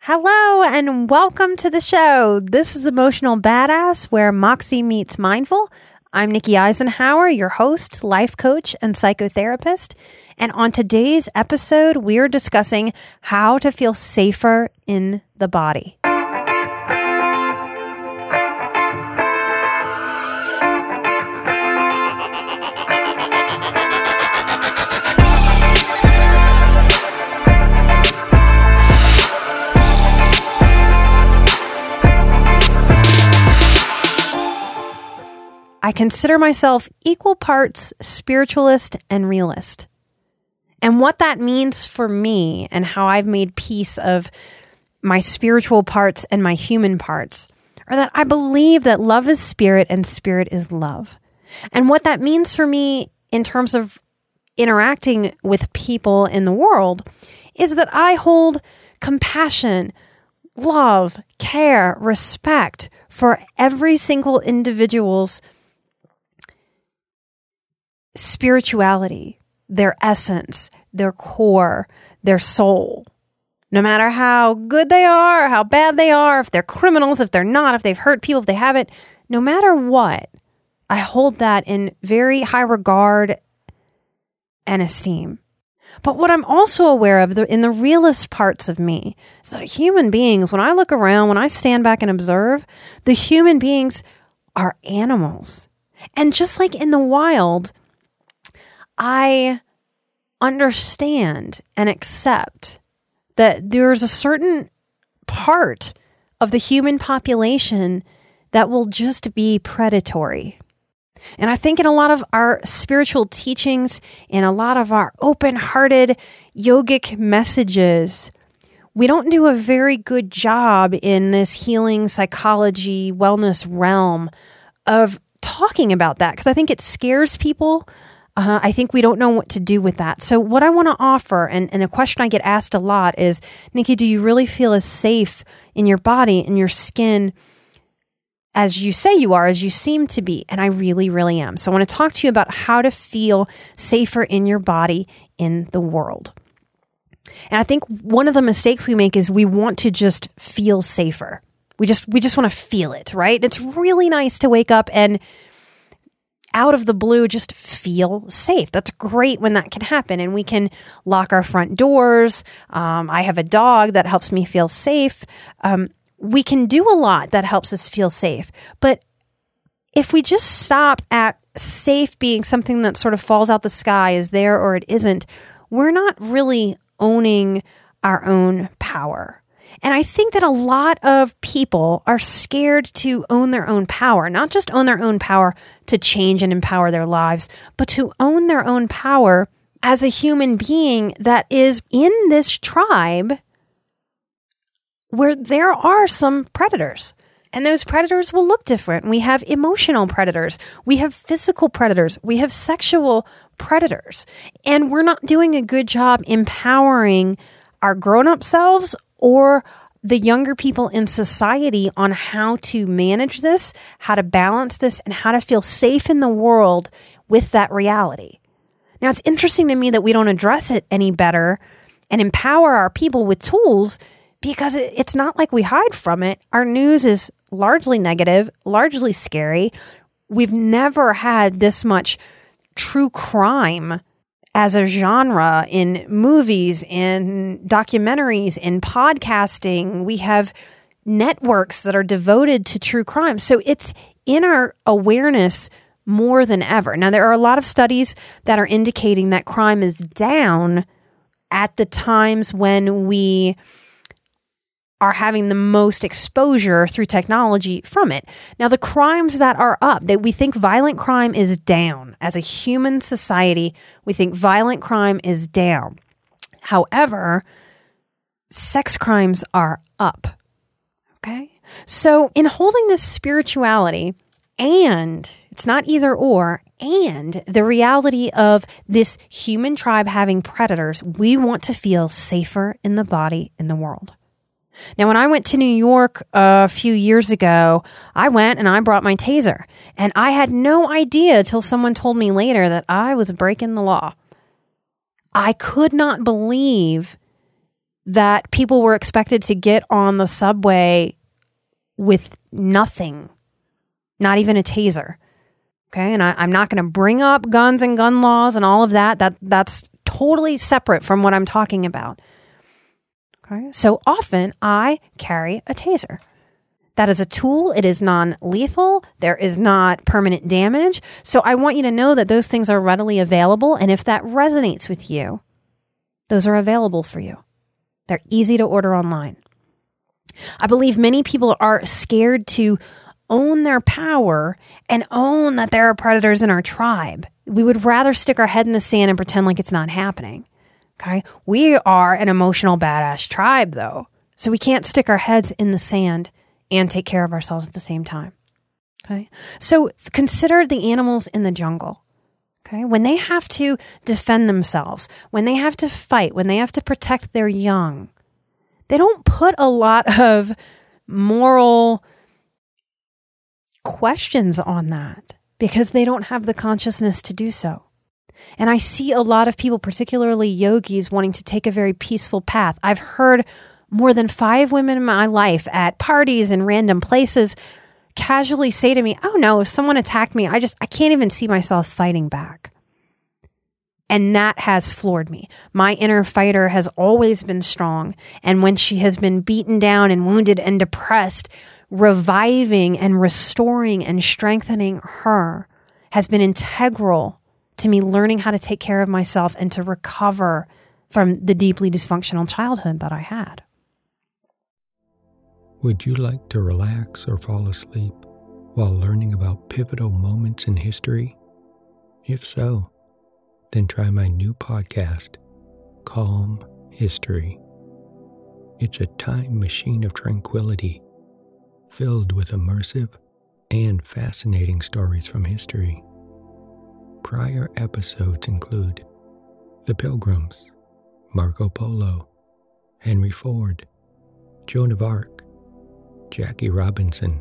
Hello and welcome to the show. This is Emotional Badass, where Moxie meets Mindful. I'm Nikki Eisenhower, your host, life coach, and psychotherapist. And on today's episode, we're discussing how to feel safer in the body. I consider myself equal parts spiritualist and realist. And what that means for me and how I've made peace of my spiritual parts and my human parts are that I believe that love is spirit and spirit is love. And what that means for me in terms of interacting with people in the world is that I hold compassion, love, care, respect for every single individual's spirituality, their essence, their core, their soul. No matter how good they are, how bad they are, if they're criminals, if they're not, if they've hurt people, if they haven't, no matter what, I hold that in very high regard and esteem. But what I'm also aware of in the realest parts of me is that human beings, when I look around, when I stand back and observe, the human beings are animals. And just like in the wild, I understand and accept that there's a certain part of the human population that will just be predatory. And I think in a lot of our spiritual teachings, in a lot of our open-hearted yogic messages, we don't do a very good job in this healing, psychology, wellness realm of talking about that because I think it scares people. I think we don't know what to do with that. So what I want to offer, and a question I get asked a lot is, Nikki, do you really feel as safe in your body, in your skin, as you say you are, as you seem to be? And I really, really am. So I want to talk to you about how to feel safer in your body in the world. And I think one of the mistakes we make is we want to just feel safer. We just want to feel it, right? It's really nice to wake up and out of the blue, just feel safe. That's great when that can happen. And we can lock our front doors. I have a dog that helps me feel safe. We can do a lot that helps us feel safe. But if we just stop at safe being something that sort of falls out the sky, is there or it isn't, we're not really owning our own power. And I think that a lot of people are scared to own their own power, not just own their own power to change and empower their lives, but to own their own power as a human being that is in this tribe where there are some predators. And those predators will look different. We have emotional predators. We have physical predators. We have sexual predators. And we're not doing a good job empowering our grown-up selves or the younger people in society on how to manage this, how to balance this, and how to feel safe in the world with that reality. Now, it's interesting to me that we don't address it any better and empower our people with tools because it's not like we hide from it. Our news is largely negative, largely scary. We've never had this much true crime as a genre in movies, in documentaries, in podcasting. We have networks that are devoted to true crime. So it's in our awareness more than ever. Now, there are a lot of studies that are indicating that crime is down at the times when we are having the most exposure through technology from it. Now, the crimes that are up, that we think violent crime is down. As a human society, we think violent crime is down. However, sex crimes are up. Okay? So in holding this spirituality and, it's not either or, and the reality of this human tribe having predators, we want to feel safer in the body, in the world. Now, when I went to New York a few years ago, I went and I brought my taser. And I had no idea till someone told me later that I was breaking the law. I could not believe that people were expected to get on the subway with nothing, not even a taser. Okay, and I'm not going to bring up guns and gun laws and all of that. That's totally separate from what I'm talking about. Okay. So often I carry a taser. That is a tool. It is non-lethal. There is not permanent damage. So I want you to know that those things are readily available. And if that resonates with you, those are available for you. They're easy to order online. I believe many people are scared to own their power and own that there are predators in our tribe. We would rather stick our head in the sand and pretend like it's not happening. Okay, we are an emotional badass tribe, though, so we can't stick our heads in the sand and take care of ourselves at the same time. Okay, so consider the animals in the jungle. Okay, when they have to defend themselves, when they have to fight, when they have to protect their young, they don't put a lot of moral questions on that because they don't have the consciousness to do so. And I see a lot of people, particularly yogis, wanting to take a very peaceful path. I've heard more than 5 women in my life at parties and random places casually say to me, oh no, if someone attacked me, I can't even see myself fighting back. And that has floored me. My inner fighter has always been strong. And when she has been beaten down and wounded and depressed, reviving and restoring and strengthening her has been integral to me learning how to take care of myself and to recover from the deeply dysfunctional childhood that I had. Would you like to relax or fall asleep while learning about pivotal moments in history? If so, then try my new podcast, Calm History. It's a time machine of tranquility filled with immersive and fascinating stories from history. Prior episodes include The Pilgrims, Marco Polo, Henry Ford, Joan of Arc, Jackie Robinson,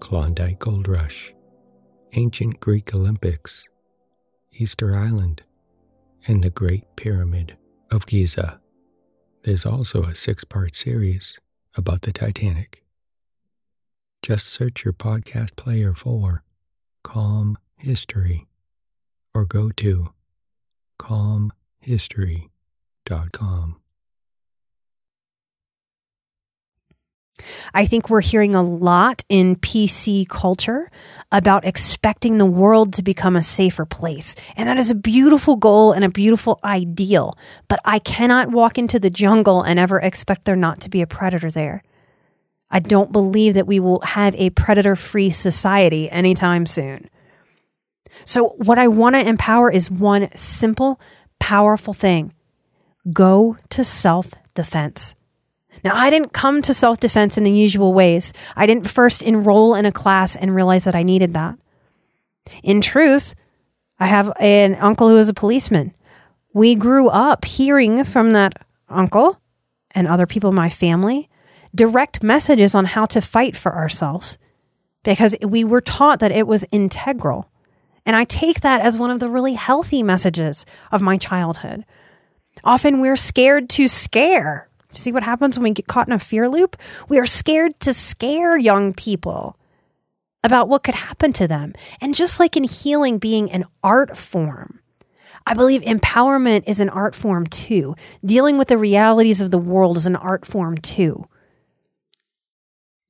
Klondike Gold Rush, Ancient Greek Olympics, Easter Island, and the Great Pyramid of Giza. There's also a 6-part series about the Titanic. Just search your podcast player for Calm History, or go to calmhistory.com. I think we're hearing a lot in PC culture about expecting the world to become a safer place. And that is a beautiful goal and a beautiful ideal. But I cannot walk into the jungle and ever expect there not to be a predator there. I don't believe that we will have a predator-free society anytime soon. So what I want to empower is one simple, powerful thing. Go to self-defense. Now, I didn't come to self-defense in the usual ways. I didn't first enroll in a class and realize that I needed that. In truth, I have an uncle who is a policeman. We grew up hearing from that uncle and other people in my family direct messages on how to fight for ourselves because we were taught that it was integral. And I take that as one of the really healthy messages of my childhood. Often we're scared to scare. See what happens when we get caught in a fear loop? We are scared to scare young people about what could happen to them. And just like in healing being an art form, I believe empowerment is an art form too. Dealing with the realities of the world is an art form too.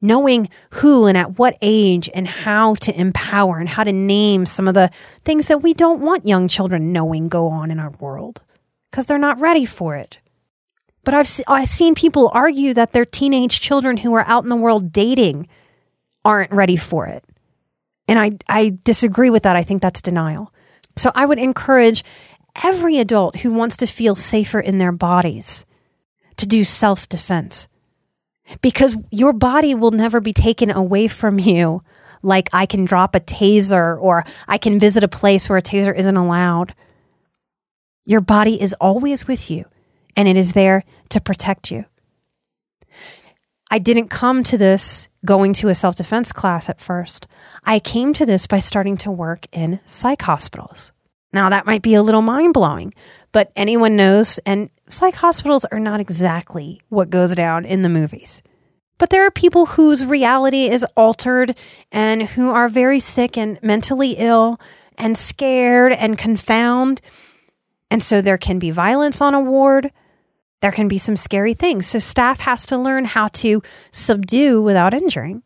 Knowing who and at what age and how to empower and how to name some of the things that we don't want young children knowing go on in our world because they're not ready for it. But I've seen people argue that their teenage children who are out in the world dating aren't ready for it. And I disagree with that. I think that's denial. So I would encourage every adult who wants to feel safer in their bodies to do self-defense. Because your body will never be taken away from you like I can drop a taser or I can visit a place where a taser isn't allowed. Your body is always with you and it is there to protect you. I didn't come to this going to a self-defense class at first. I came to this by starting to work in psych hospitals. Now that might be a little mind-blowing, but anyone knows, and psych hospitals are not exactly what goes down in the movies. But there are people whose reality is altered and who are very sick and mentally ill and scared and confounded. And so there can be violence on a ward. There can be some scary things. So staff has to learn how to subdue without injuring.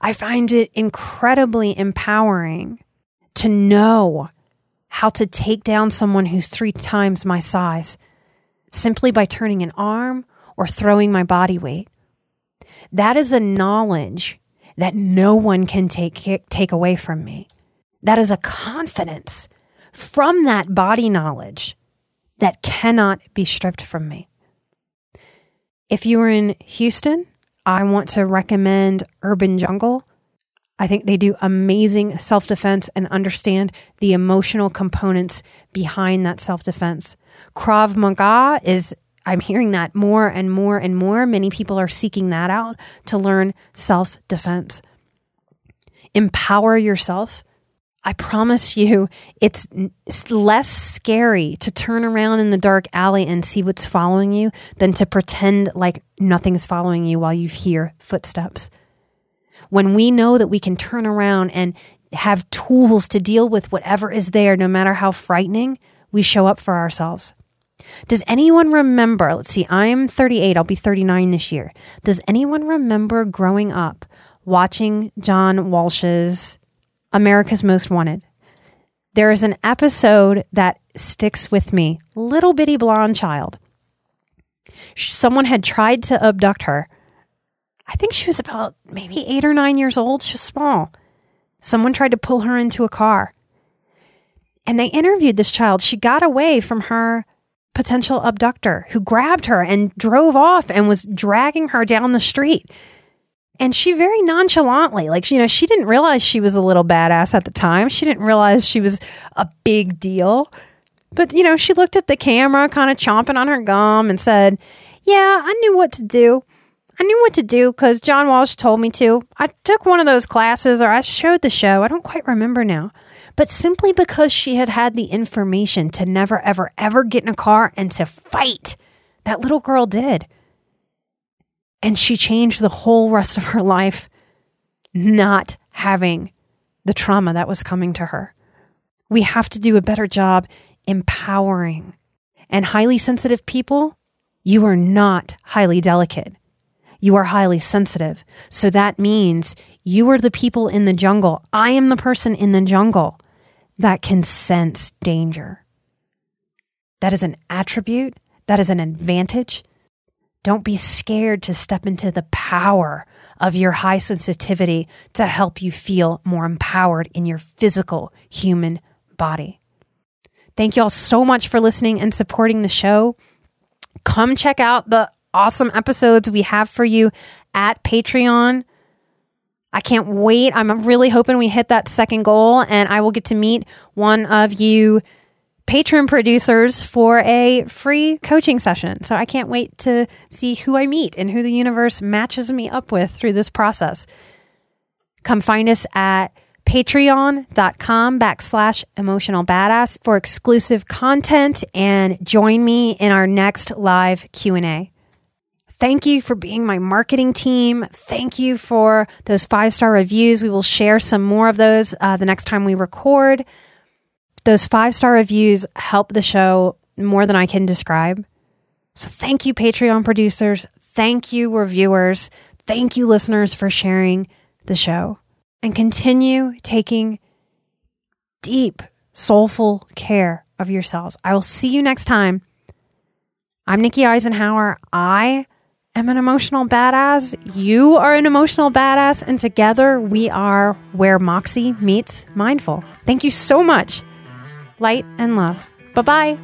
I find it incredibly empowering to know how to take down someone who's 3 times my size simply by turning an arm or throwing my body weight. That is a knowledge that no one can take away from me. That is a confidence from that body knowledge that cannot be stripped from me. If you are in Houston, I want to recommend Urban Jungle. I think they do amazing self-defense and understand the emotional components behind that self-defense. Krav Maga is, I'm hearing that more and more and more. Many people are seeking that out to learn self-defense. Empower yourself. I promise you, it's less scary to turn around in the dark alley and see what's following you than to pretend like nothing's following you while you hear footsteps. When we know that we can turn around and have tools to deal with whatever is there, no matter how frightening, we show up for ourselves. Does anyone remember, let's see, I'm 38, I'll be 39 this year. Does anyone remember growing up watching John Walsh's America's Most Wanted? There is an episode that sticks with me. Little bitty blonde child. Someone had tried to abduct her. I think she was about maybe 8 or 9 years old. She was small. Someone tried to pull her into a car. And they interviewed this child. She got away from her potential abductor who grabbed her and drove off and was dragging her down the street. And she very nonchalantly, like, you know, she didn't realize she was a little badass at the time. She didn't realize she was a big deal. But, you know, she looked at the camera, kind of chomping on her gum and said, yeah, I knew what to do. I knew what to do because John Walsh told me to. I took one of those classes or I showed the show. I don't quite remember now. But simply because she had had the information to never, ever, ever get in a car and to fight, that little girl did. And she changed the whole rest of her life not having the trauma that was coming to her. We have to do a better job empowering. And highly sensitive people, you are not highly delicate. You are highly sensitive. So that means you are the people in the jungle. I am the person in the jungle that can sense danger. That is an attribute. That is an advantage. Don't be scared to step into the power of your high sensitivity to help you feel more empowered in your physical human body. Thank you all so much for listening and supporting the show. Come check out the awesome episodes we have for you at Patreon. I can't wait. I'm really hoping we hit that second goal and I will get to meet one of you Patreon producers for a free coaching session. So I can't wait to see who I meet and who the universe matches me up with through this process. Come find us at patreon.com/emotionalbadass for exclusive content and join me in our next live Q&A. Thank you for being my marketing team. Thank you for those 5-star reviews. We will share some more of those the next time we record. Those 5-star reviews help the show more than I can describe. So thank you, Patreon producers. Thank you, reviewers. Thank you, listeners, for sharing the show. And continue taking deep, soulful care of yourselves. I will see you next time. I'm Nikki Eisenhower. I am an emotional badass. You are an emotional badass. And together we are where Moxie meets mindful. Thank you so much. Light and love. Bye-bye.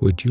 Would you